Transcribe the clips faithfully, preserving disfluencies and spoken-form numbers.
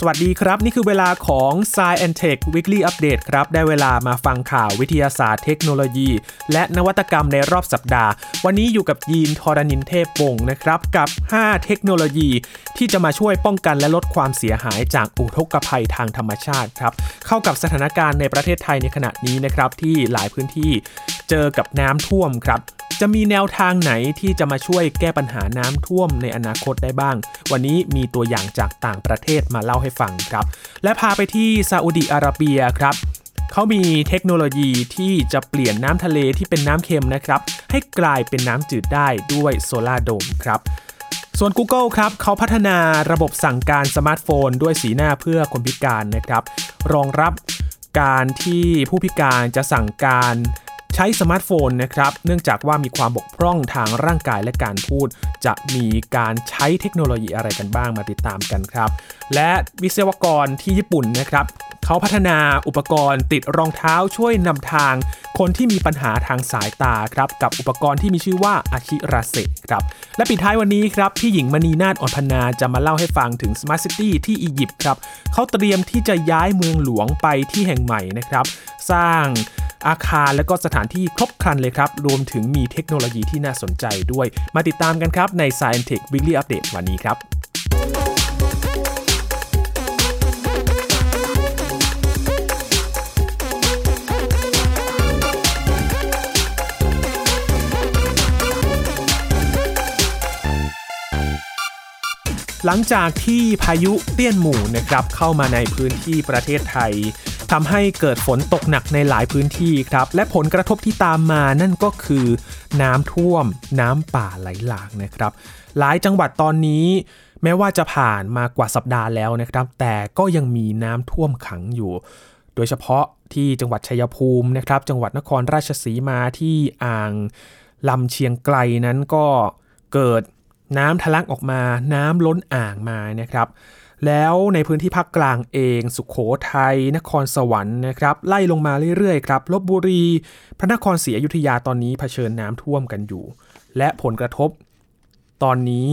สวัสดีครับนี่คือเวลาของ Science and Tech Weekly Update ครับได้เวลามาฟังข่าววิทยาศาสตร์เทคโนโลยีและนวัตกรรมในรอบสัปดาห์วันนี้อยู่กับยีนทรณินเทพวงศ์นะครับกับห้าเทคโนโลยีที่จะมาช่วยป้องกันและลดความเสียหายจากอุทกภัยทางธรรมชาติครับเข้ากับสถานการณ์ในประเทศไทยในขณะนี้นะครับที่หลายพื้นที่เจอกับน้ำท่วมครับจะมีแนวทางไหนที่จะมาช่วยแก้ปัญหาน้ำท่วมในอนาคตได้บ้างวันนี้มีตัวอย่างจากต่างประเทศมาเล่าให้ฟังครับและพาไปที่ซาอุดิอาระเบียครับเขามีเทคโนโลยีที่จะเปลี่ยนน้ำทะเลที่เป็นน้ำเค็มนะครับให้กลายเป็นน้ำจืดได้ด้วยโซลาร์โดมครับส่วน Google ครับเขาพัฒนาระบบสั่งการสมาร์ทโฟนด้วยสีหน้าเพื่อคนพิการนะครับรองรับการที่ผู้พิการจะสั่งการใช้สมาร์ทโฟนนะครับเนื่องจากว่ามีความบกพร่องทางร่างกายและการพูดจะมีการใช้เทคโนโลยีอะไรกันบ้างมาติดตามกันครับและวิศวกรที่ญี่ปุ่นนะครับเขาพัฒนาอุปกรณ์ติดรองเท้าช่วยนำทางคนที่มีปัญหาทางสายตาครับกับอุปกรณ์ที่มีชื่อว่าอาชิราเซครับและปิดท้ายวันนี้ครับพี่หญิงมณีนาฏอ่อนพนาจะมาเล่าให้ฟังถึงสมาร์ทซิตี้ที่อียิปต์ครับเขาเตรียมที่จะย้ายเมืองหลวงไปที่แห่งใหม่นะครับสร้างอาคารและก็สถานที่ครบครันเลยครับรวมถึงมีเทคโนโลยีที่น่าสนใจด้วยมาติดตามกันครับใน Science Tech Weekly Update วันนี้ครับหลังจากที่พายุเตี้ยนหมู่นะครับเข้ามาในพื้นที่ประเทศไทยทำให้เกิดฝนตกหนักในหลายพื้นที่ครับและผลกระทบที่ตามมานั่นก็คือน้ำท่วมน้ำป่าไหลหลากนะครับหลายจังหวัดตอนนี้แม้ว่าจะผ่านมากว่าสัปดาห์แล้วนะครับแต่ก็ยังมีน้ำท่วมขังอยู่โดยเฉพาะที่จังหวัดชัยภูมินะครับจังหวัดนครราชสีมาที่อ่างลำเชียงไกลนั้นก็เกิดน้ำทะลักออกมาน้ำล้นอ่างมานะครับแล้วในพื้นที่ภาคกลางเองสุโขทัยนครสวรรค์นะครับไล่ลงมาเรื่อยๆครับลพบุรีพระนครศรีอยุธยาตอนนี้เผชิญน้ำท่วมกันอยู่และผลกระทบตอนนี้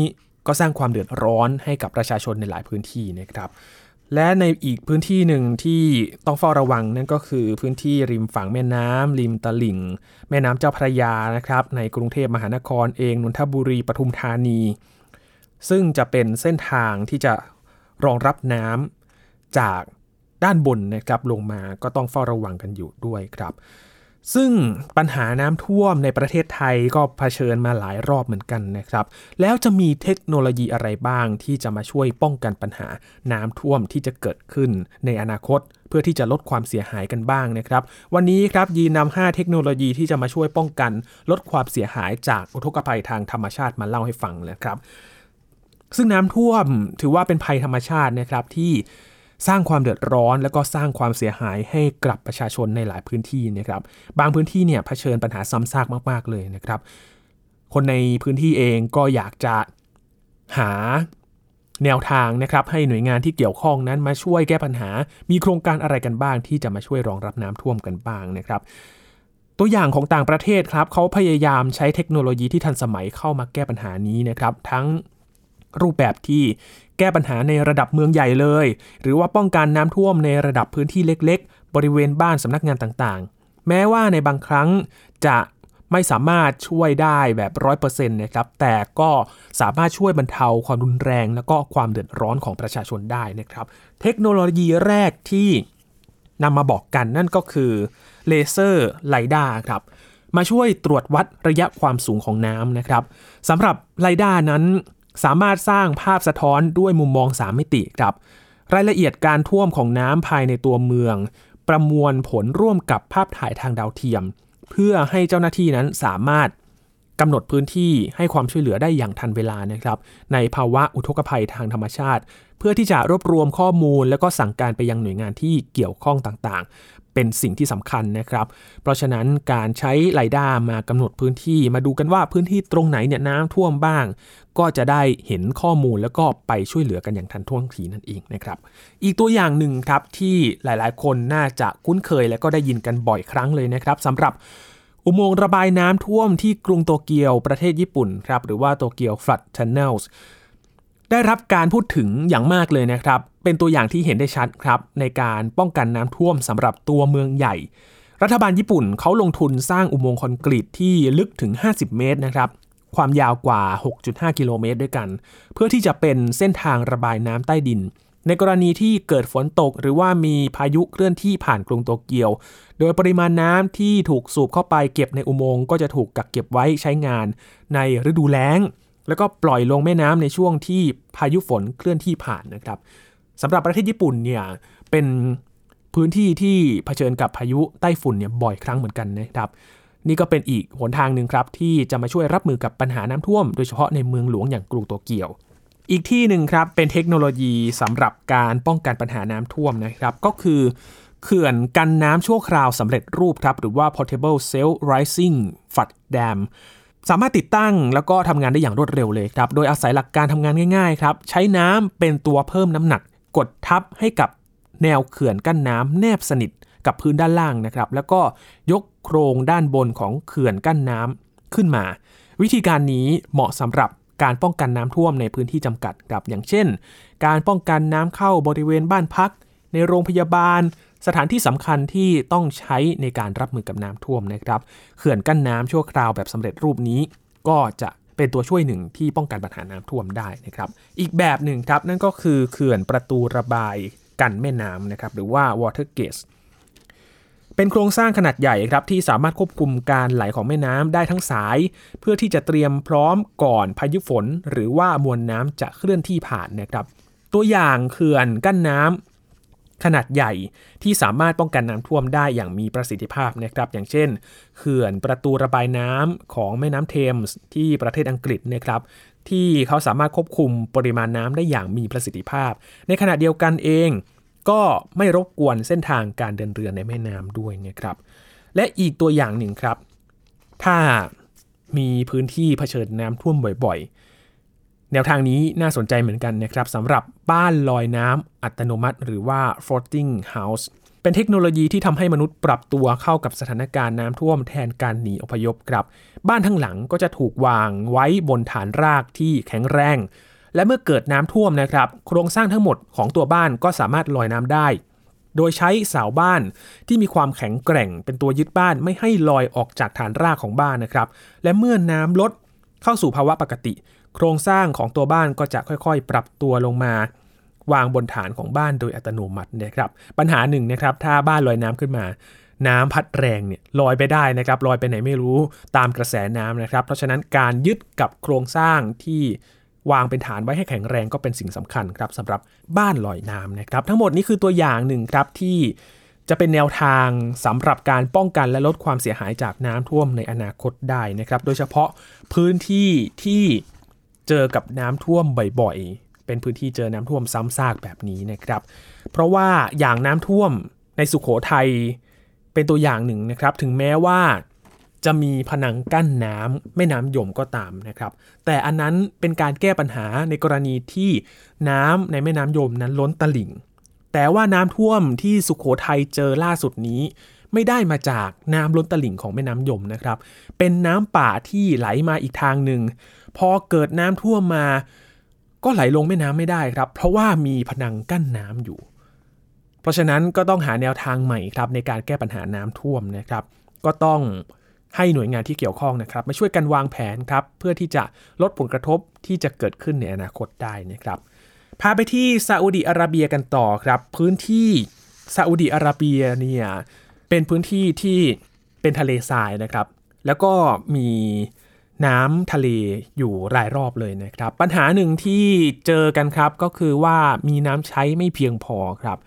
ก็สร้างความเดือดร้อนให้กับประชาชนในหลายพื้นที่นะครับและในอีกพื้นที่หนึ่งที่ต้องเฝ้าระวังนั่นก็คือพื้นที่ริมฝั่งแม่น้ำริมตลิ่งแม่น้ำเจ้าพระยานะครับในกรุงเทพมหานครเองนนทบุรีปทุมธานีซึ่งจะเป็นเส้นทางที่จะรองรับน้ำจากด้านบนนะครับลงมาก็ต้องเฝ้าระวังกันอยู่ด้วยครับซึ่งปัญหาน้ำท่วมในประเทศไทยก็เผชิญมาหลายรอบเหมือนกันนะครับแล้วจะมีเทคโนโลยีอะไรบ้างที่จะมาช่วยป้องกันปัญหาน้ำท่วมที่จะเกิดขึ้นในอนาคตเพื่อที่จะลดความเสียหายกันบ้างนะครับวันนี้ครับยีนำห้าเทคโนโลยีที่จะมาช่วยป้องกันลดความเสียหายจากอุทกภัยทางธรรมชาติมาเล่าให้ฟังนะครับซึ่งน้ำท่วมถือว่าเป็นภัยธรรมชาตินะครับที่สร้างความเดือดร้อนและก็สร้างความเสียหายให้กับประชาชนในหลายพื้นที่นะครับบางพื้นที่เนี่ยเผชิญปัญหาซ้ำซากมากๆเลยนะครับคนในพื้นที่เองก็อยากจะหาแนวทางนะครับให้หน่วยงานที่เกี่ยวข้องนั้นมาช่วยแก้ปัญหามีโครงการอะไรกันบ้างที่จะมาช่วยรองรับน้ำท่วมกันบ้างนะครับตัวอย่างของต่างประเทศครับเขาพยายามใช้เทคโนโลยีที่ทันสมัยเข้ามาแก้ปัญหานี้นะครับทั้งรูปแบบที่แก้ปัญหาในระดับเมืองใหญ่เลยหรือว่าป้องกันน้ำท่วมในระดับพื้นที่เล็กๆบริเวณบ้านสำนักงานต่างๆแม้ว่าในบางครั้งจะไม่สามารถช่วยได้แบบ ร้อยเปอร์เซ็นต์ นะครับแต่ก็สามารถช่วยบรรเทาความรุนแรงและก็ความเดือดร้อนของประชาชนได้นะครับเทคโนโลยีแรกที่นำมาบอกกันนั่นก็คือเลเซอร์ไรดาร์ครับมาช่วยตรวจวัดระยะความสูงของน้ำนะครับสำหรับไรดาร์นั้นสามารถสร้างภาพสะท้อนด้วยมุมมองสามมิติครับรายละเอียดการท่วมของน้ำภายในตัวเมืองประมวลผลร่วมกับภาพถ่ายทางดาวเทียมเพื่อให้เจ้าหน้าที่นั้นสามารถกำหนดพื้นที่ให้ความช่วยเหลือได้อย่างทันเวลานะครับในภาวะอุทกภัยทางธรรมชาติเพื่อที่จะรวบรวมข้อมูลและก็สั่งการไปยังหน่วยงานที่เกี่ยวข้องต่างๆเป็นสิ่งที่สำคัญนะครับเพราะฉะนั้นการใช้ไรดาร์มากำหนดพื้นที่มาดูกันว่าพื้นที่ตรงไหนเนี่ยน้ำท่วมบ้างก็จะได้เห็นข้อมูลแล้วก็ไปช่วยเหลือกันอย่างทันท่วงทีนั่นเองนะครับอีกตัวอย่างหนึ่งครับที่หลายๆคนน่าจะคุ้นเคยและก็ได้ยินกันบ่อยครั้งเลยนะครับสำหรับอุโมงค์ระบายน้ำท่วมที่กรุงโตเกียวประเทศญี่ปุ่นครับหรือว่าโตเกียว Flood Tunnels ได้รับการพูดถึงอย่างมากเลยนะครับเป็นตัวอย่างที่เห็นได้ชัดครับในการป้องกันน้ำท่วมสำหรับตัวเมืองใหญ่รัฐบาลญี่ปุ่นเขาลงทุนสร้างอุโมงค์คอนกรีตที่ลึกถึงห้าสิบเมตรนะครับความยาวกว่า หกจุดห้ากิโลเมตรด้วยกันเพื่อที่จะเป็นเส้นทางระบายน้ำใต้ดินในกรณีที่เกิดฝนตกหรือว่ามีพายุเคลื่อนที่ผ่านกรุงโตเกียวโดยปริมาณน้ำที่ถูกสูบเข้าไปเก็บในอุโมงค์ก็จะถูกกักเก็บไว้ใช้งานในฤดูแล้งแล้วก็ปล่อยลงแม่น้ำในช่วงที่พายุฝนเคลื่อนที่ผ่านนะครับสำหรับประเทศญี่ปุ่นเนี่ยเป็นพื้นที่ที่เผชิญกับพายุไต้ฝุ่นเนี่ยบ่อยครั้งเหมือนกันนะครับนี่ก็เป็นอีกหนทางนึงครับที่จะมาช่วยรับมือกับปัญหาน้ำท่วมโดยเฉพาะในเมืองหลวงอย่างกรุงโตเกียวอีกที่หนึ่งครับเป็นเทคโนโลยีสำหรับการป้องกันปัญหาน้ำท่วมนะครับก็คือเขื่อนกันน้ำชั่วคราวสำเร็จรูปครับหรือว่า Portable Self Rising Flood Dam สามารถติดตั้งแล้วก็ทำงานได้อย่างรวดเร็วเลยครับโดยอาศัยหลักการทำงานง่ายๆครับใช้น้ำเป็นตัวเพิ่มน้ำหนักกดทับให้กับแนวเขื่อนกั้นน้ำแนบสนิทกับพื้นด้านล่างนะครับแล้วก็ยกโครงด้านบนของเขื่อนกั้นน้ำขึ้นมาวิธีการนี้เหมาะสำหรับการป้องกันน้ำท่วมในพื้นที่จำกัดครับอย่างเช่นการป้องกันน้ำเข้าบริเวณบ้านพักในโรงพยาบาลสถานที่สำคัญที่ต้องใช้ในการรับมือกับน้ำท่วมนะครับเขื่อนกั้นน้ำชั่วคราวแบบสำเร็จรูปนี้ก็จะเป็นตัวช่วยหนึ่งที่ป้องกันปัญหาน้ำท่วมได้นะครับอีกแบบหนึ่งครับนั่นก็คือเขื่อนประตูระบายกันแม่น้ำนะครับหรือว่า water gate เป็นโครงสร้างขนาดใหญ่ครับที่สามารถควบคุมการไหลของแม่น้ำได้ทั้งสายเพื่อที่จะเตรียมพร้อมก่อนพายุฝนหรือว่ามวลน้ำจะเคลื่อนที่ผ่านนะครับตัวอย่างเขื่อนกั้นน้ำขนาดใหญ่ที่สามารถป้องกันน้ำท่วมได้อย่างมีประสิทธิภาพนะครับอย่างเช่นเขื่อนประตูระบายน้ำของแม่น้ำเทมส์ที่ประเทศอังกฤษนะครับที่เขาสามารถควบคุมปริมาณน้ำได้อย่างมีประสิทธิภาพในขณะเดียวกันเองก็ไม่รบกวนเส้นทางการเดินเรือในแม่น้ำด้วยนะครับและอีกตัวอย่างหนึ่งครับถ้ามีพื้นที่เผชิญน้ำท่วมบ่อยๆแนวทางนี้น่าสนใจเหมือนกันนะครับสำหรับบ้านลอยน้ำอัตโนมัติหรือว่า floating house เป็นเทคโนโลยีที่ทำให้มนุษย์ปรับตัวเข้ากับสถานการณ์น้ำท่วมแทนการหนีอพยพครับบ้านทั้งหลังก็จะถูกวางไว้บนฐานรากที่แข็งแรงและเมื่อเกิดน้ำท่วมนะครับโครงสร้างทั้งหมดของตัวบ้านก็สามารถลอยน้ำได้โดยใช้เสาบ้านที่มีความแข็งแกร่งเป็นตัวยึดบ้านไม่ให้ลอยออกจากฐานรากของบ้านนะครับและเมื่อน้ำลดเข้าสู่ภาวะปกติโครงสร้างของตัวบ้านก็จะค่อยๆปรับตัวลงมาวางบนฐานของบ้านโดยอัตโนมัตินะครับปัญหาหนึ่งนะครับถ้าบ้านลอยน้ำขึ้นมาน้ำพัดแรงเนี่ยลอยไปได้นะครับลอยไปไหนไม่รู้ตามกระแสน้ำนะครับเพราะฉะนั้นการยึดกับโครงสร้างที่วางเป็นฐานไว้ให้แข็งแรงก็เป็นสิ่งสำคัญครับสำหรับบ้านลอยน้ำนะครับทั้งหมดนี้คือตัวอย่างหนึ่งครับที่จะเป็นแนวทางสำหรับการป้องกันและลดความเสียหายจากน้ำท่วมในอนาคตได้นะครับโดยเฉพาะพื้นที่ที่เจอกับน้ำท่วมบ่อยๆเป็นพื้นที่เจอน้ำท่วมซ้ำซากแบบนี้นะครับเพราะว่าอย่างน้ำท่วมในสุโขทัยเป็นตัวอย่างหนึ่งนะครับถึงแม้ว่าจะมีผนังกั้นน้ำแม่น้ำยมก็ตามนะครับแต่อันนั้นเป็นการแก้ปัญหาในกรณีที่น้ำในแม่น้ำยมนั้นล้นตลิ่งแต่ว่าน้ำท่วมที่สุโขทัยเจอล่าสุดนี้ไม่ได้มาจากน้ำล้นตลิ่งของแม่น้ำยมนะครับเป็นน้ำป่าที่ไหลมาอีกทางหนึ่งพอเกิดน้ำท่วมมาก็ไหลลงแม่น้ำไม่ได้ครับเพราะว่ามีผนังกั้นน้ำอยู่เพราะฉะนั้นก็ต้องหาแนวทางใหม่ครับในการแก้ปัญหาน้ำท่วมนะครับก็ต้องให้หน่วยงานที่เกี่ยวข้องนะครับมาช่วยกันวางแผนครับเพื่อที่จะลดผลกระทบที่จะเกิดขึ้นในอนาคตได้นะครับพาไปที่ซาอุดิอาระเบียกันต่อครับพื้นที่ซาอุดิอาระเบียเนี่ยเป็นพื้นที่ที่เป็นทะเลทรายนะครับแล้วก็มีน้ำทะเลอยู่รายรอบเลยนะครับปัญหาหนึ่งที่เจอกันครับก็คือว่ามีน้ำใช้ไม่เพียงพอครับ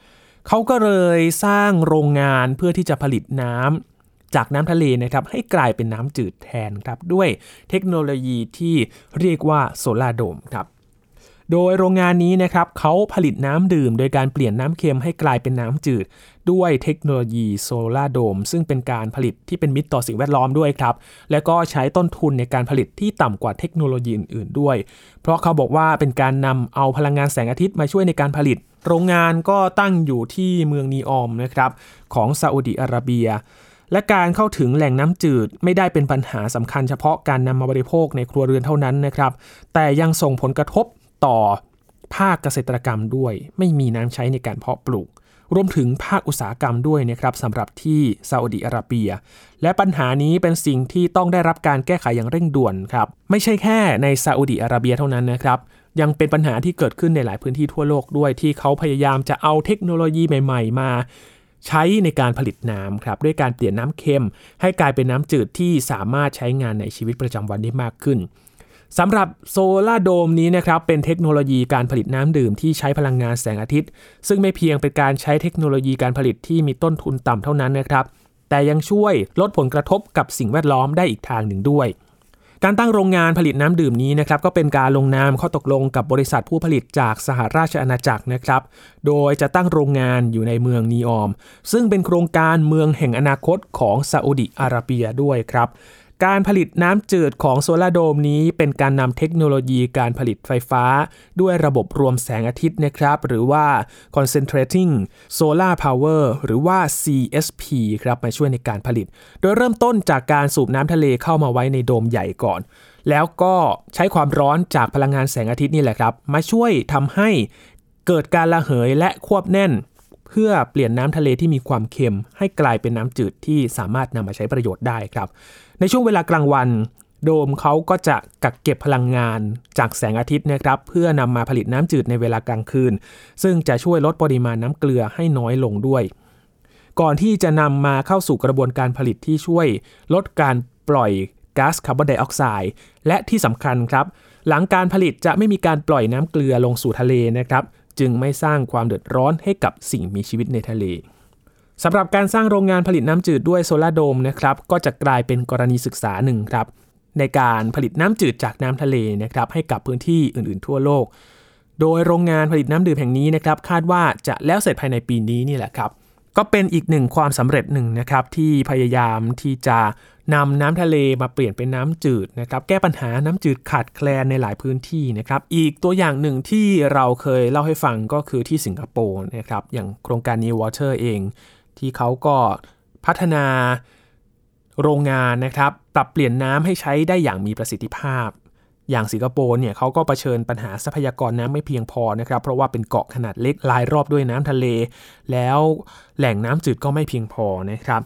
เขาก็เลยสร้างโรงงานเพื่อที่จะผลิตน้ำจากน้ำทะเลนะครับให้กลายเป็นน้ำจืดแทนครับด้วยเทคโนโลยีที่เรียกว่าโซลาร์โดมครับโดยโรงงานนี้นะครับเขาผลิตน้ำดื่มโดยการเปลี่ยนน้ำเค็มให้กลายเป็นน้ำจืดด้วยเทคโนโลยีโซลาร์โดมซึ่งเป็นการผลิตที่เป็นมิตรต่อสิ่งแวดล้อมด้วยครับและก็ใช้ต้นทุนในการผลิตที่ต่ำกว่าเทคโนโลยีอื่นๆด้วยเพราะเขาบอกว่าเป็นการนำเอาพลังงานแสงอาทิตย์มาช่วยในการผลิตโรงงานก็ตั้งอยู่ที่เมืองนีออมนะครับของซาอุดิอาระเบียและการเข้าถึงแหล่งน้ำจืดไม่ได้เป็นปัญหาสำคัญเฉพาะการนำมาบริโภคในครัวเรือนเท่านั้นนะครับแต่ยังส่งผลกระทบต่อ ภาคเกษตรกรรมด้วยไม่มีน้ำใช้ในการเพาะปลูกรวมถึงภาคอุตสาหกรรมด้วยนะครับสำหรับที่ซาอุดิอาระเบียและปัญหานี้เป็นสิ่งที่ต้องได้รับการแก้ไขอย่างเร่งด่วนครับไม่ใช่แค่ในซาอุดิอาระเบียเท่านั้นนะครับยังเป็นปัญหาที่เกิดขึ้นในหลายพื้นที่ทั่วโลกด้วยที่เขาพยายามจะเอาเทคโนโลยีใหม่ๆมาใช้ในการผลิตน้ำครับด้วยการเปลี่ยนน้ำเค็มให้กลายเป็นน้ำจืดที่สามารถใช้งานในชีวิตประจำวันได้มากขึ้นสำหรับโซล่าโดมนี้นะครับเป็นเทคโนโลยีการผลิตน้ำดื่มที่ใช้พลังงานแสงอาทิตย์ซึ่งไม่เพียงเป็นการใช้เทคโนโลยีการผลิตที่มีต้นทุนต่ำเท่านั้นนะครับแต่ยังช่วยลดผลกระทบกับสิ่งแวดล้อมได้อีกทางหนึ่งด้วยการตั้งโรงงานผลิตน้ำดื่มนี้นะครับก็เป็นการลงนามข้อตกลงกับบริษัทผู้ผลิตจากสหราชอาณาจักรนะครับโดยจะตั้งโรงงานอยู่ในเมืองนีออมซึ่งเป็นโครงการเมืองแห่งอนาคตของซาอุดิอาระเบียด้วยครับการผลิตน้ำจืดของโซลาร์โดมนี้เป็นการนำเทคโนโลยีการผลิตไฟฟ้าด้วยระบบรวมแสงอาทิตย์นะครับหรือว่า Concentrating Solar Power หรือว่า ซี เอส พี ครับมาช่วยในการผลิตโดยเริ่มต้นจากการสูบน้ำทะเลเข้ามาไว้ในโดมใหญ่ก่อนแล้วก็ใช้ความร้อนจากพลังงานแสงอาทิตย์นี่แหละครับมาช่วยทำให้เกิดการระเหยและควบแน่นเพื่อเปลี่ยนน้ำทะเลที่มีความเค็มให้กลายเป็นน้ำจืดที่สามารถนำมาใช้ประโยชน์ได้ครับในช่วงเวลากลางวันโดมเขาก็จะกักเก็บพลังงานจากแสงอาทิตย์นะครับเพื่อนำมาผลิตน้ำจืดในเวลากลางคืนซึ่งจะช่วยลดปริมาณน้ำเกลือให้น้อยลงด้วยก่อนที่จะนำมาเข้าสู่กระบวนการผลิตที่ช่วยลดการปล่อยก๊าซคาร์บอนไดออกไซด์และที่สำคัญครับหลังการผลิตจะไม่มีการปล่อยน้ำเกลือลงสู่ทะเลนะครับจึงไม่สร้างความเดือดร้อนให้กับสิ่งมีชีวิตในทะเลสำหรับการสร้างโรงงานผลิตน้ำจืดด้วยโซลาร์โดมนะครับก็จะกลายเป็นกรณีศึกษาหนึ่งครับในการผลิตน้ำจืดจากน้ำทะเลนะครับให้กับพื้นที่อื่นๆทั่วโลกโดยโรงงานผลิตน้ำดื่มแห่งนี้นะครับคาดว่าจะแล้วเสร็จภายในปีนี้นี่แหละครับก็เป็นอีกหนึ่งความสำเร็จหนึ่งนะครับที่พยายามที่จะนำน้ำทะเลมาเปลี่ยนเป็นน้ำจืดนะครับแก้ปัญหาน้ำจืดขาดแคลนในหลายพื้นที่นะครับอีกตัวอย่างหนึ่งที่เราเคยเล่าให้ฟังก็คือที่สิงคโปร์นะครับอย่างโครงการ New Water เองที่เขาก็พัฒนาโรงงานนะครับปรับเปลี่ยนน้ำให้ใช้ได้อย่างมีประสิทธิภาพอย่างสิงคโปร์เนี่ยเขาก็เผชิญปัญหาทรัพยากรน้ำไม่เพียงพอนะครับเพราะว่าเป็นเกาะขนาดเล็กรายรอบด้วยน้ำทะเลแล้วแหล่งน้ำจืดก็ไม่เพียงพอนะครับ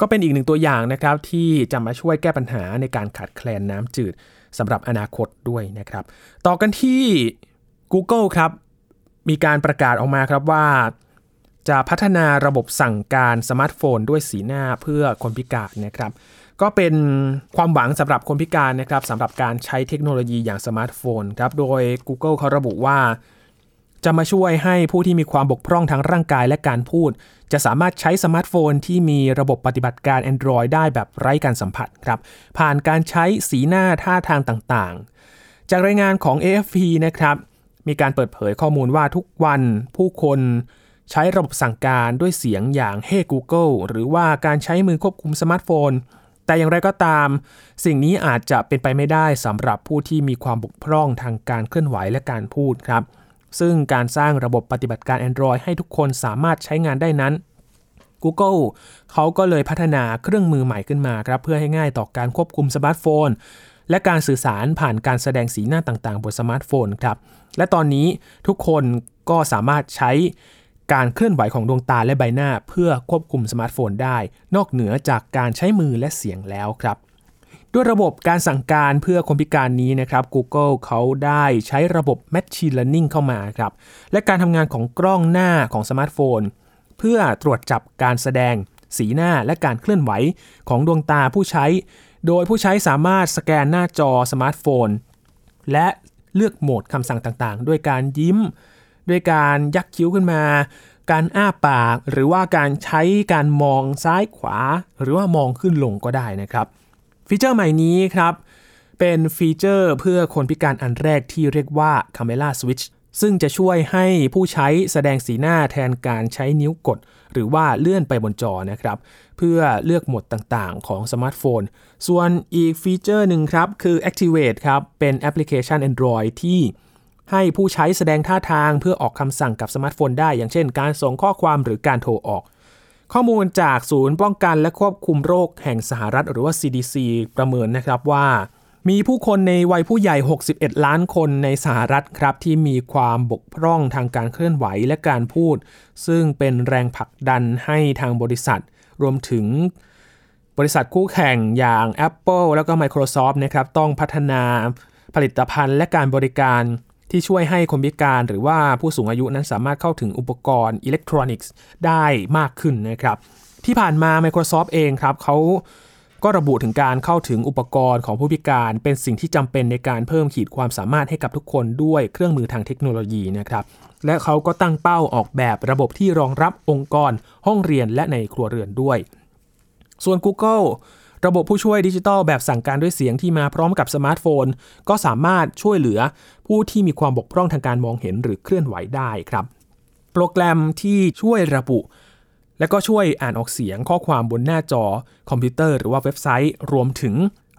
ก็เป็นอีกหนึ่งตัวอย่างนะครับที่จะมาช่วยแก้ปัญหาในการขาดแคลนน้ำจืดสำหรับอนาคตด้วยนะครับต่อกันที่ Google ครับมีการประกาศออกมาครับว่าจะพัฒนาระบบสั่งการสมาร์ทโฟนด้วยสีหน้าเพื่อคนพิการนะครับก็เป็นความหวังสำหรับคนพิการนะครับสำหรับการใช้เทคโนโลยีอย่างสมาร์ทโฟนครับโดย Google เขาระบุว่าจะมาช่วยให้ผู้ที่มีความบกพร่องทางร่างกายและการพูดจะสามารถใช้สมาร์ทโฟนที่มีระบบปฏิบัติการ Android ได้แบบไร้การสัมผัสครับผ่านการใช้สีหน้าท่าทางต่างๆจากรายงานของ เอ เอฟ พี นะครับมีการเปิดเผยข้อมูลว่าทุกวันผู้คนใช้ระบบสั่งการด้วยเสียงอย่าง Hey Google หรือว่าการใช้มือควบคุมสมาร์ทโฟนแต่อย่างไรก็ตามสิ่งนี้อาจจะเป็นไปไม่ได้สำหรับผู้ที่มีความบกพร่องทางการเคลื่อนไหวและการพูดครับซึ่งการสร้างระบบปฏิบัติการ Android ให้ทุกคนสามารถใช้งานได้นั้น Google เขาก็เลยพัฒนาเครื่องมือใหม่ขึ้นมาครับเพื่อให้ง่ายต่อการควบคุมสมาร์ทโฟนและการสื่อสารผ่านการแสดงสีหน้าต่างๆบนสมาร์ทโฟนครับและตอนนี้ทุกคนก็สามารถใช้การเคลื่อนไหวของดวงตาและใบหน้าเพื่อควบคุมสมาร์ทโฟนได้นอกเหนือจากการใช้มือและเสียงแล้วครับด้วยระบบการสั่งการเพื่อคนพิการนี้นะครับ Google เขาได้ใช้ระบบ Machine Learning เข้ามาครับและการทำงานของกล้องหน้าของสมาร์ทโฟนเพื่อตรวจจับการแสดงสีหน้าและการเคลื่อนไหวของดวงตาผู้ใช้โดยผู้ใช้สามารถสแกนหน้าจอสมาร์ทโฟนและเลือกโหมดคำสั่งต่างๆด้วยการยิ้มด้วยการยักคิ้วขึ้นมาการอ้าปากหรือว่าการใช้การมองซ้ายขวาหรือว่ามองขึ้นลงก็ได้นะครับฟีเจอร์ใหม่นี้ครับเป็นฟีเจอร์เพื่อคนพิการอันแรกที่เรียกว่า Camera Switch ซึ่งจะช่วยให้ผู้ใช้แสดงสีหน้าแทนการใช้นิ้วกดหรือว่าเลื่อนไปบนจอนะครับเพื่อเลือกโหมดต่างๆของสมาร์ทโฟนส่วนอีกฟีเจอร์หนึ่งครับคือ Activate ครับเป็นแอปพลิเคชัน Android ที่ให้ผู้ใช้แสดงท่าทางเพื่อออกคำสั่งกับสมาร์ทโฟนได้อย่างเช่นการส่งข้อความหรือการโทรออกข้อมูลจากศูนย์ป้องกันและควบคุมโรคแห่งสหรัฐหรือว่า ซี ดี ซี ประเมินนะครับว่า มีผู้คนในวัยผู้ใหญ่หกสิบเอ็ดล้านคนในสหรัฐครับที่มีความบกพร่องทางการเคลื่อนไหวและการพูดซึ่งเป็นแรงผลักดันให้ทางบริษัทรวมถึงบริษัทคู่แข่งอย่าง Apple แล้วก็ Microsoft นะครับต้องพัฒนาผลิตภัณฑ์และการบริการที่ช่วยให้คนพิการหรือว่าผู้สูงอายุนั้นสามารถเข้าถึงอุปกรณ์อิเล็กทรอนิกส์ได้มากขึ้นนะครับที่ผ่านมา Microsoft เองครับเขาก็ระบุถึงการเข้าถึงอุปกรณ์ของผู้พิการเป็นสิ่งที่จำเป็นในการเพิ่มขีดความสามารถให้กับทุกคนด้วยเครื่องมือทางเทคโนโลยีนะครับและเขาก็ตั้งเป้าออกแบบระบบที่รองรับองค์กรห้องเรียนและในครัวเรือนด้วยส่วน Google ระบบผู้ช่วยดิจิทัลแบบสั่งการด้วยเสียงที่มาพร้อมกับสมาร์ทโฟนก็สามารถช่วยเหลือผู้ที่มีความบกพร่องทางการมองเห็นหรือเคลื่อนไหวได้ครับโปรแกรมที่ช่วยระบุและก็ช่วยอ่านออกเสียงข้อความบนหน้าจอคอมพิวเตอร์หรือว่าเว็บไซต์รวมถึง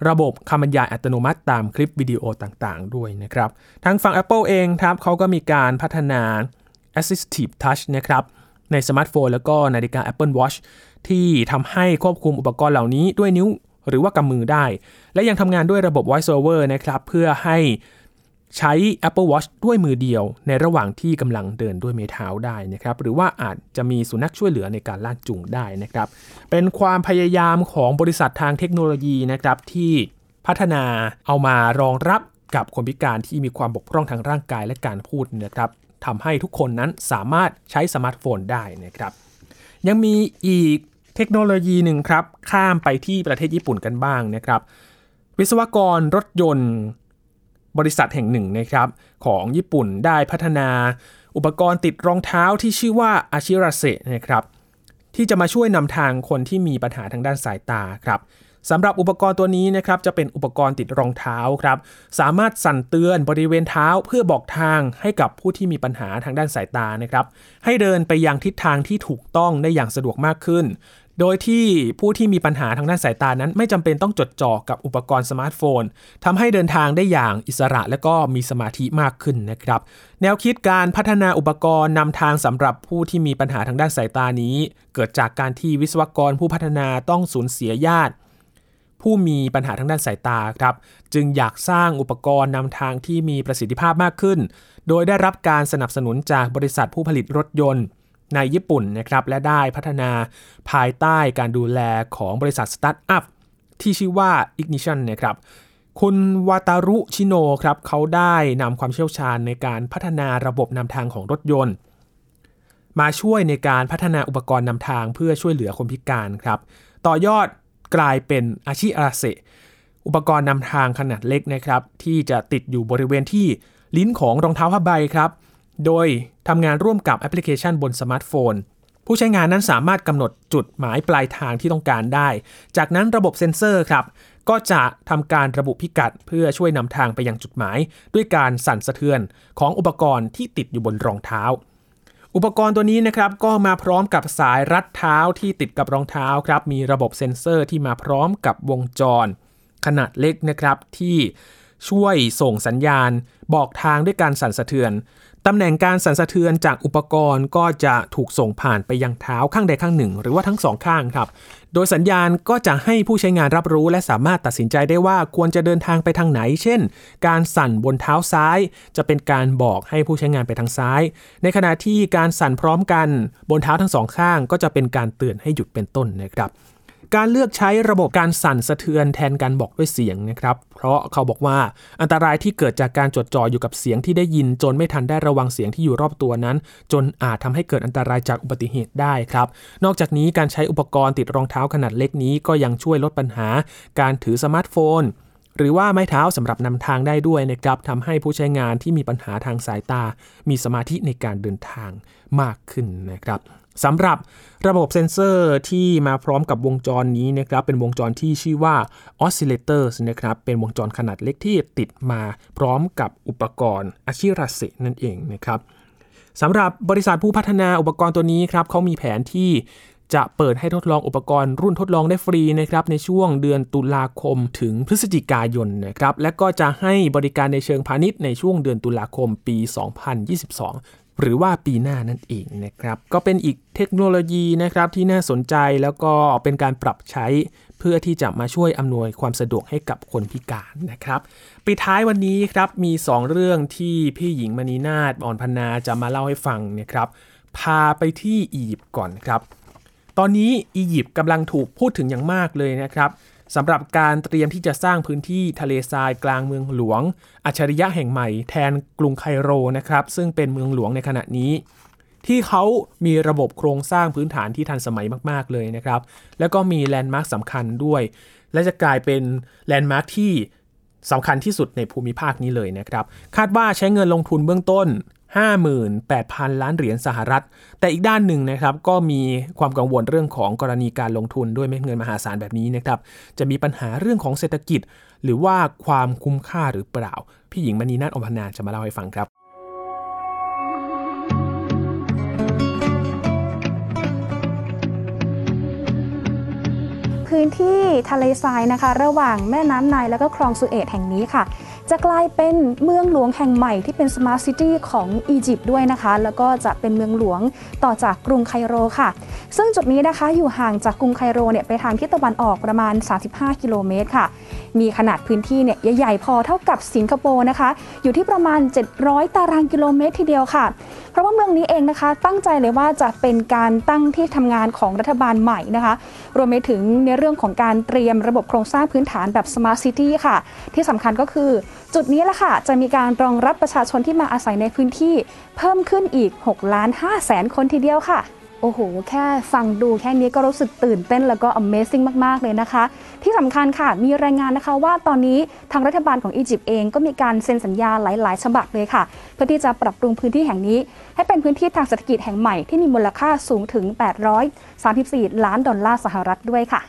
ระบบคำบรรยายอัตโนมัติตามคลิปวิดีโอต่างๆด้วยนะครับทางฝั่ง Apple เองครับเขาก็มีการพัฒนา Assistive Touch นะครับในสมาร์ทโฟนแล้วก็นาฬิกา Apple Watch ที่ทำให้ควบคุมอุปกรณ์เหล่านี้ด้วยนิ้วหรือว่ากำมือได้และยังทำงานด้วยระบบ VoiceOver นะครับเพื่อให้ใช้ Apple Watch ด้วยมือเดียวในระหว่างที่กำลังเดินด้วยไม้เท้าได้นะครับหรือว่าอาจจะมีสุนัขช่วยเหลือในการลากจูงได้นะครับเป็นความพยายามของบริษัททางเทคโนโลยีนะครับที่พัฒนาเอามารองรับกับคนพิการที่มีความบกพร่องทางร่างกายและการพูดนะครับทำให้ทุกคนนั้นสามารถใช้สมาร์ทโฟนได้นะครับยังมีอีกเทคโนโลยีหนึ่งครับข้ามไปที่ประเทศญี่ปุ่นกันบ้างนะครับวิศวกรรถยนต์บริษัทแห่งหนึ่งนะครับของญี่ปุ่นได้พัฒนาอุปกรณ์ติดรองเท้าที่ชื่อว่าอาชิระเซะนะครับที่จะมาช่วยนำทางคนที่มีปัญหาทางด้านสายตาครับสำหรับอุปกรณ์ตัวนี้นะครับจะเป็นอุปกรณ์ติดรองเท้าครับสามารถสั่นเตือนบริเวณเท้าเพื่อบอกทางให้กับผู้ที่มีปัญหาทางด้านสายตานะครับให้เดินไปยังทิศทางที่ถูกต้องได้อย่างสะดวกมากขึ้นโดยที่ผู้ที่มีปัญหาทางด้านสายตานั้นไม่จำเป็นต้องจดจ่อกับอุปกรณ์สมาร์ทโฟนทำให้เดินทางได้อย่างอิสระและก็มีสมาธิมากขึ้นนะครับแนวคิดการพัฒนาอุปกรณ์นำทางสำหรับผู้ที่มีปัญหาทางด้านสายตานี้เกิดจากการที่วิศวกรผู้พัฒนาต้องสูญเสียญาติผู้มีปัญหาทางด้านสายตาครับจึงอยากสร้างอุปกรณ์นำทางที่มีประสิทธิภาพมากขึ้นโดยได้รับการสนับสนุนจากบริษัทผู้ผลิตรถยนต์ในญี่ปุ่นนะครับและได้พัฒนาภายใต้การดูแลของบริษัทสตาร์ทอัพที่ชื่อว่า Ignition นะครับคุณวาตารุชิโนะครับเขาได้นำความเชี่ยวชาญในการพัฒนาระบบนำทางของรถยนต์มาช่วยในการพัฒนาอุปกรณ์นำทางเพื่อช่วยเหลือคนพิการครับต่อยอดกลายเป็นอาชิอาเซะอุปกรณ์นำทางขนาดเล็กนะครับที่จะติดอยู่บริเวณที่ลิ้นของรองเท้าผ้าใบครับโดยทำงานร่วมกับแอปพลิเคชันบนสมาร์ทโฟนผู้ใช้งานนั้นสามารถกำหนดจุดหมายปลายทางที่ต้องการได้จากนั้นระบบเซ็นเซอร์ครับก็จะทำการระบุพิกัดเพื่อช่วยนำทางไปยังจุดหมายด้วยการสั่นสะเทือนของอุปกรณ์ที่ติดอยู่บนรองเท้าอุปกรณ์ตัวนี้นะครับก็มาพร้อมกับสายรัดเท้าที่ติดกับรองเท้าครับมีระบบเซ็นเซอร์ที่มาพร้อมกับวงจรขนาดเล็กนะครับที่ช่วยส่งสัญญาณบอกทางด้วยการสั่นสะเทือนตำแหน่งการสั่นสะเทือนจากอุปกรณ์ก็จะถูกส่งผ่านไปยังเท้าข้างใดข้างหนึ่งหรือว่าทั้งสองข้างครับโดยสัญญาณก็จะให้ผู้ใช้งานรับรู้และสามารถตัดสินใจได้ว่าควรจะเดินทางไปทางไหนเช่นการสั่นบนเท้าซ้ายจะเป็นการบอกให้ผู้ใช้งานไปทางซ้ายในขณะที่การสั่นพร้อมกันบนเท้าทั้งสองข้างก็จะเป็นการเตือนให้หยุดเป็นต้นนะครับการเลือกใช้ระบบการสั่นสะเทือนแทนการบอกด้วยเสียงนะครับเพราะเขาบอกว่าอันตรายที่เกิดจากการจดจ่ออยู่กับเสียงที่ได้ยินจนไม่ทันได้ระวังเสียงที่อยู่รอบตัวนั้นจนอาจทำให้เกิดอันตรายจากอุบัติเหตุได้ครับนอกจากนี้การใช้อุปกรณ์ติดรองเท้าขนาดเล็กนี้ก็ยังช่วยลดปัญหาการถือสมาร์ทโฟนหรือว่าไม้เท้าสำหรับนำทางได้ด้วยนะครับทำให้ผู้ใช้งานที่มีปัญหาทางสายตามีสมาธิในการเดินทางมากขึ้นนะครับสำหรับระบบเซ็นเซอร์ที่มาพร้อมกับวงจรนี้นะครับเป็นวงจรที่ชื่อว่า Oscillators นะครับเป็นวงจรขนาดเล็กที่ติดมาพร้อมกับอุปกรณ์อาชิระเซะนั่นเองนะครับสำหรับบริษัทผู้พัฒนาอุปกรณ์ตัวนี้ครับเขามีแผนที่จะเปิดให้ทดลองอุปกรณ์รุ่นทดลองได้ฟรีนะครับในช่วงเดือนตุลาคมถึงพฤศจิกายนนะครับและก็จะให้บริการในเชิงพาณิชย์ในช่วงเดือนตุลาคมปี สองพันยี่สิบสองหรือว่าปีหน้านั่นเองนะครับก็เป็นอีกเทคโนโลยีนะครับที่น่าสนใจแล้วก็เป็นการปรับใช้ เพื่อที่จะมาช่วยอำนวยความสะดวกให้กับคนพิการนะครับปิดท้ายวันนี้ครับมีสองเรื่องที่พี่หญิงมณีนาฏอ่อนพนาจะมาเล่าให้ฟังนะครับพาไปที่อียิปต์ก่อนครับตอนนี้อียิปต์กำลังถูกพูดถึงอย่างมากเลยนะครับสำหรับการเตรียมที่จะสร้างพื้นที่ทะเลทรายกลางเมืองหลวงอัจฉริยะแห่งใหม่แทนกรุงไคโรนะครับซึ่งเป็นเมืองหลวงในขณะนี้ที่เขามีระบบโครงสร้างพื้นฐานที่ทันสมัยมากๆเลยนะครับแล้วก็มีแลนด์มาร์คสำคัญด้วยและจะกลายเป็นแลนด์มาร์คที่สำคัญที่สุดในภูมิภาคนี้เลยนะครับคาดว่าใช้เงินลงทุนเบื้องต้น ห้าหมื่นแปดพัน ล้านเหรียญสหรัฐแต่อีกด้านหนึ่งนะครับก็มีความกังวลเรื่องของกรณีการลงทุนด้วยเม็ดเงินมหาศาลแบบนี้นะครับจะมีปัญหาเรื่องของเศรษฐกิจหรือว่าความคุ้มค่าหรือเปล่าพี่หญิงมณีนาฏ อมพนาจะมาเล่าให้ฟังครับพื้นที่ทะเลทรายนะคะระหว่างแม่น้ำไนล์แล้วก็คลองสุเอซแห่งนี้ค่ะจะกลายเป็นเมืองหลวงแห่งใหม่ที่เป็นสมาร์ทซิตี้ของอียิปต์ด้วยนะคะแล้วก็จะเป็นเมืองหลวงต่อจากกรุงไคโรค่ะซึ่งจุดนี้นะคะอยู่ห่างจากกรุงไคโรเนี่ยไปทางทิศตะวันออกประมาณสามสิบห้ากิโลเมตรค่ะมีขนาดพื้นที่เนี่ยใหญ่ๆพอเท่ากับสิงคโปร์นะคะอยู่ที่ประมาณเจ็ดร้อยตารางกิโลเมตรทีเดียวค่ะเพราะว่าเมืองนี้เองนะคะตั้งใจเลยว่าจะเป็นการตั้งที่ทำงานของรัฐบาลใหม่นะคะรวมไปถึงในเรื่องของการเตรียมระบบโครงสร้างพื้นฐานแบบสมาร์ทซิตี้ค่ะที่สำคัญก็คือจุดนี้แหละค่ะจะมีการรองรับประชาชนที่มาอาศัยในพื้นที่เพิ่มขึ้นอีกหกล้านห้าแสนคนทีเดียวค่ะโอ้โหแค่ฟังดูแค่นี้ก็รู้สึกตื่นเต้นแล้วก็ Amazing มากๆเลยนะคะที่สำคัญค่ะมีรายงานนะคะว่าตอนนี้ทางรัฐบาลของอียิปต์เองก็มีการเซ็นสัญญาหลายๆฉบับเลยค่ะเพื่อที่จะปรับปรุงพื้นที่แห่งนี้ให้เป็นพื้นที่ทางเศรษฐกิจแห่งใหม่ที่มีมูลค่าสูงถึงแปดร้อยสามสิบสี่ล้านดอลลาร์สหรัฐด้วยค่ะ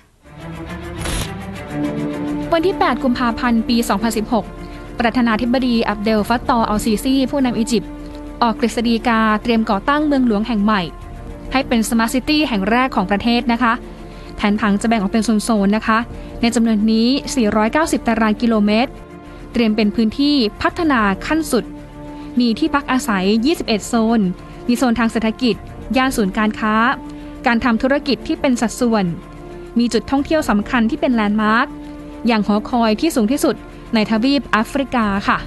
วันที่แปดกุมภาพันธ์ปีสองพันสิบหกประธานาธิบดีอับเดลฟัตตออัลซีซีผู้นำอียิปต์ออกกฤษฎีกาเตรียมก่อตั้งเมืองหลวงแห่งใหม่ให้เป็นสมาร์ทซิตี้แห่งแรกของประเทศนะคะแผนผังจะแบ่งออกเป็นโซนๆนะคะในจำนวนนี้สี่ร้อยเก้าสิบตารางกิโลเมตรเตรียมเป็นพื้นที่พัฒนาขั้นสุดมีที่พักอาศัยยี่สิบเอ็ดโซนมีโซนทางเศรษฐกิจย่านศูนย์การค้าการทำธุรกิจที่เป็นสัดส่วนมีจุดท่องเที่ยวสำคัญที่เป็นแลนด์มาร์คอย่างหอคอยที่สูงที่สุดในทวีปแอฟริกาค่ะ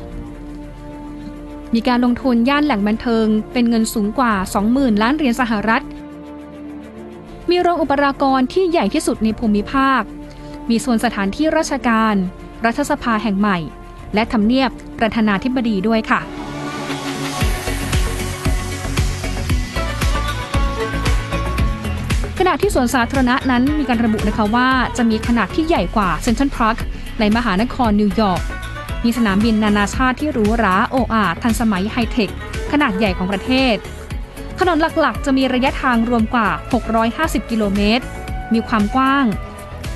มีการลงทุนย่านแหล่งบันเทิงเป็นเงินสูงกว่า สองหมื่น ล้านเหรียญสหรัฐมีโรงอุปกรณ์ที่ใหญ่ที่สุดในภูมิภาคมีส่วนสถานที่ราชการรัฐสภาแห่งใหม่และทำเนียบประธานาธิบดีด้วยค่ะขณะที่สวนสาธารณะนั้นมีการระบุนะคะว่าจะมีขนาดที่ใหญ่กว่าเซ็นทรัลพาร์คในมหานครนิวยอร์กมีสนามบินนานาชาติที่หรูหราโอ้อาทันสมัยไฮเทคขนาดใหญ่ของประเทศถนนหลักๆจะมีระยะทางรวมกว่าหกร้อยห้าสิบกิโลเมตรมีความกว้าง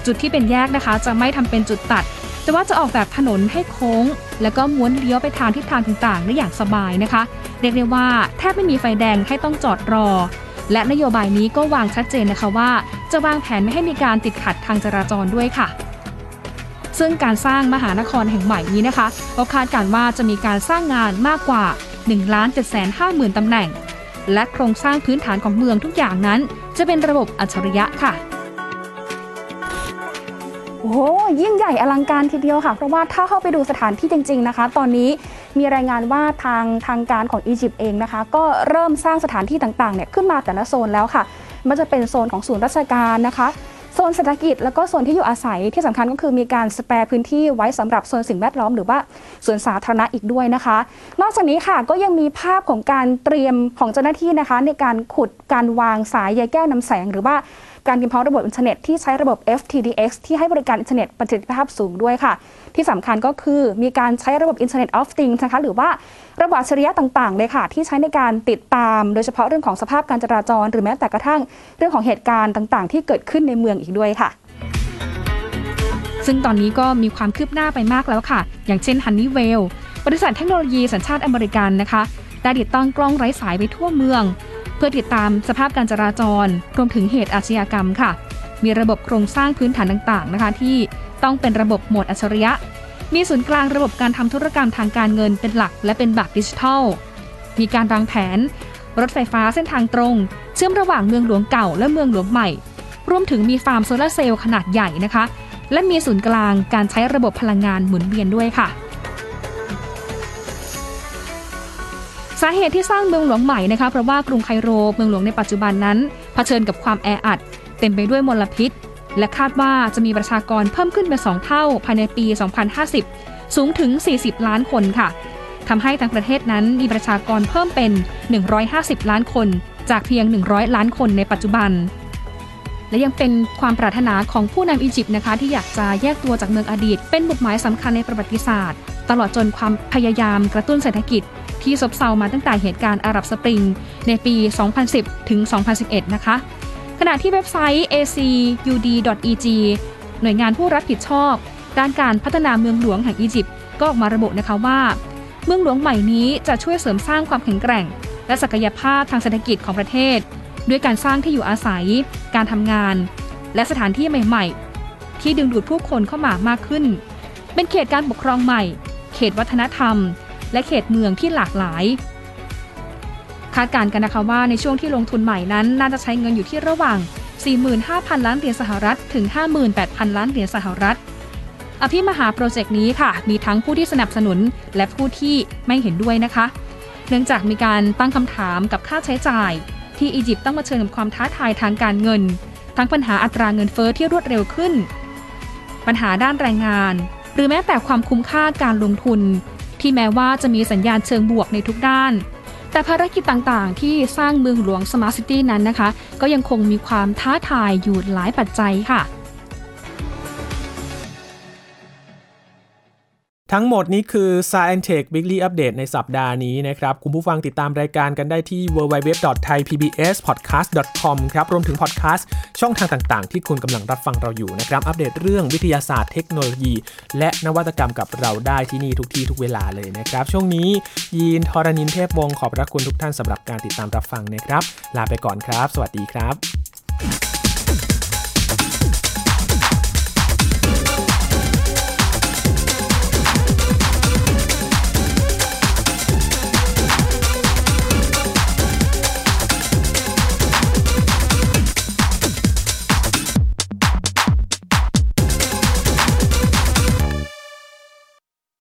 จุดที่เป็นแยกนะคะจะไม่ทำเป็นจุดตัดแต่ว่าจะออกแบบถนนให้โค้งแล้วก็ม้วนเลี้ยวไปทางทิศทางต่างๆได้อย่างสบายนะคะเรียกได้ว่าแทบไม่มีไฟแดงให้ต้องจอดรอและนโยบายนี้ก็วางชัดเจนนะคะว่าจะวางแผนไม่ให้มีการติดขัดทางจราจรด้วยค่ะซึ่งการสร้างมหานครแห่งใหม่นี้นะคะก็คาดการณ์ว่าจะมีการสร้างงานมากกว่า หนึ่งล้านเจ็ดแสนห้าหมื่น ตำแหน่งและโครงสร้างพื้นฐานของเมืองทุกอย่างนั้นจะเป็นระบบอัจฉริยะค่ะโอ้โหยิ่งใหญ่อลังการทีเดียวค่ะเพราะว่าถ้าเข้าไปดูสถานที่จริงๆนะคะตอนนี้มีรายงานว่าทางทางการของอียิปต์เองนะคะก็เริ่มสร้างสถานที่ต่างๆเนี่ยขึ้นมาแต่ละโซนแล้วค่ะมันจะเป็นโซนของศูนย์ราชการนะคะโซนเศรษฐกิจแล้วก็โซนที่อยู่อาศัยที่สำคัญก็คือมีการสแปร์พื้นที่ไว้สำหรับโซนสิ่งแวดล้อมหรือว่าสวนสาธารณะอีกด้วยนะคะนอกจากนี้ค่ะก็ยังมีภาพของการเตรียมของเจ้าหน้าที่นะคะในการขุดการวางสายใยแก้วนำแสงหรือว่าการกินเพาะระบบอินเทอร์เน็ตที่ใช้ระบบ เอฟ ที ดี เอ็กซ์ ที่ให้บริการอินเทอร์เน็ตประสิทธิภาพสูงด้วยค่ะที่สำคัญก็คือมีการใช้ระบบ Internet of Things นะคะหรือว่าระบบอัจฉริยะต่างๆเลยค่ะที่ใช้ในการติดตามโดยเฉพาะเรื่องของสภาพการจราจรหรือแม้แต่กระทั่งเรื่องของเหตุการณ์ต่างๆที่เกิดขึ้นในเมืองอีกด้วยค่ะซึ่งตอนนี้ก็มีความคืบหน้าไปมากแล้วค่ะอย่างเช่น Honeywell บริษัทเทคโนโลยีสัญชาติอเมริกันนะคะได้ติดตั้งกล้องไร้สายไปทั่วเมืองเพื่อติดตามสภาพการจราจรรวมถึงเหตุอาชญากรรมค่ะมีระบบโครงสร้างพื้นฐานต่างๆนะคะที่ต้องเป็นระบบโหมดอัจฉริยะมีศูนย์กลางระบบการทำธุรกรรมทางการเงินเป็นหลักและเป็นแบบดิจิทัลมีการวางแผนรถไฟฟ้าเส้นทางตรงเชื่อมระหว่างเมืองหลวงเก่าและเมืองหลวงใหม่ รวมถึงมีฟาร์มโซลาร์เซลล์ขนาดใหญ่นะคะและมีศูนย์กลางการใช้ระบบพลังงานหมุนเวียนด้วยค่ะสาเหตุที่สร้างเมืองหลวงใหม่นะคะเพราะว่ากรุงไคโรเมืองหลวงในปัจจุบันนั้นเผชิญกับความแออัดเต็มไปด้วยมลพิษและคาดว่าจะมีประชากรเพิ่มขึ้นเป็นสองเท่าภายในปีสองพันห้าสิบสูงถึงสี่สิบล้านคนค่ะทำให้ทั้งประเทศนั้นมีประชากรเพิ่มเป็นหนึ่งร้อยห้าสิบล้านคนจากเพียงหนึ่งร้อยล้านคนในปัจจุบันและยังเป็นความปรารถนาของผู้นำอียิปต์นะคะที่อยากจะแยกตัวจากเมืองอดีตเป็นบุตรหมายสำคัญในประวัติศาสตร์ตลอดจนความพยายามกระตุ้นเศรษฐกิจที่ซบเซามาตั้งแต่เหตุการณ์อาหรับสปริงในปีสองพันสิบถึงสองพันสิบเอ็ดนะคะขณะที่เว็บไซต์ เอ ซี ยู ดี ดอท อี จี หน่วยงานผู้รับผิดชอบด้านการพัฒนาเมืองหลวงแห่งอียิปต์ก็ออกมาระบุนะคะว่าเมืองหลวงใหม่นี้จะช่วยเสริมสร้างความแข็งแกร่งและศักยภาพทางเศรษฐกิจของประเทศด้วยการสร้างที่อยู่อาศัยการทำงานและสถานที่ใหม่ๆที่ดึงดูดผู้คนเข้ามามากขึ้นเป็นเขตการปกครองใหม่เขตวัฒนธรรมและเขตเมืองที่หลากหลายคาดการณ์กันนะคะว่าในช่วงที่ลงทุนใหม่นั้นน่าจะใช้เงินอยู่ที่ระหว่าง สี่หมื่นห้าพัน ล้านเหรียญสหรัฐถึง ห้าหมื่นแปดพัน ล้านเหรียญสหรัฐอภิมหาโปรเจกต์นี้ค่ะมีทั้งผู้ที่สนับสนุนและผู้ที่ไม่เห็นด้วยนะคะเนื่องจากมีการตั้งคำถามกับค่าใช้จ่ายที่อียิปต์ต้องเผชิญกับความท้าทายทางการเงินทั้งปัญหาอัตราเงินเฟ้อที่รวดเร็วขึ้นปัญหาด้านแรงงานหรือแม้แต่ความคุ้มค่าการลงทุนที่แม้ว่าจะมีสัญญาณเชิงบวกในทุกด้านแต่ภารกิจต่างๆที่สร้างเมืองหลวงสมาร์ทซิตี้นั้นนะคะก็ยังคงมีความท้าทายอยู่หลายปัจจัยค่ะทั้งหมดนี้คือ Science and Tech Weekly Update ในสัปดาห์นี้นะครับคุณผู้ฟังติดตามรายการกันได้ที่ ดับเบิลยู ดับเบิลยู ดับเบิลยู ดอท ไทย พี บี เอส พอดแคสต์ ดอท คอม ครับรวมถึงพอดแคสต์ช่องทางต่างๆที่คุณกำลังรับฟังเราอยู่นะครับอัปเดตเรื่องวิทยาศาสตร์เทคโนโลยีและนวัตกรรมกับเราได้ที่นี่ทุกที่ทุกเวลาเลยนะครับช่วงนี้ยีนทรณินเทพวงศ์ขอบพระคุณทุกท่านสำหรับการติดตามรับฟังนะครับลาไปก่อนครับสวัสดีครับ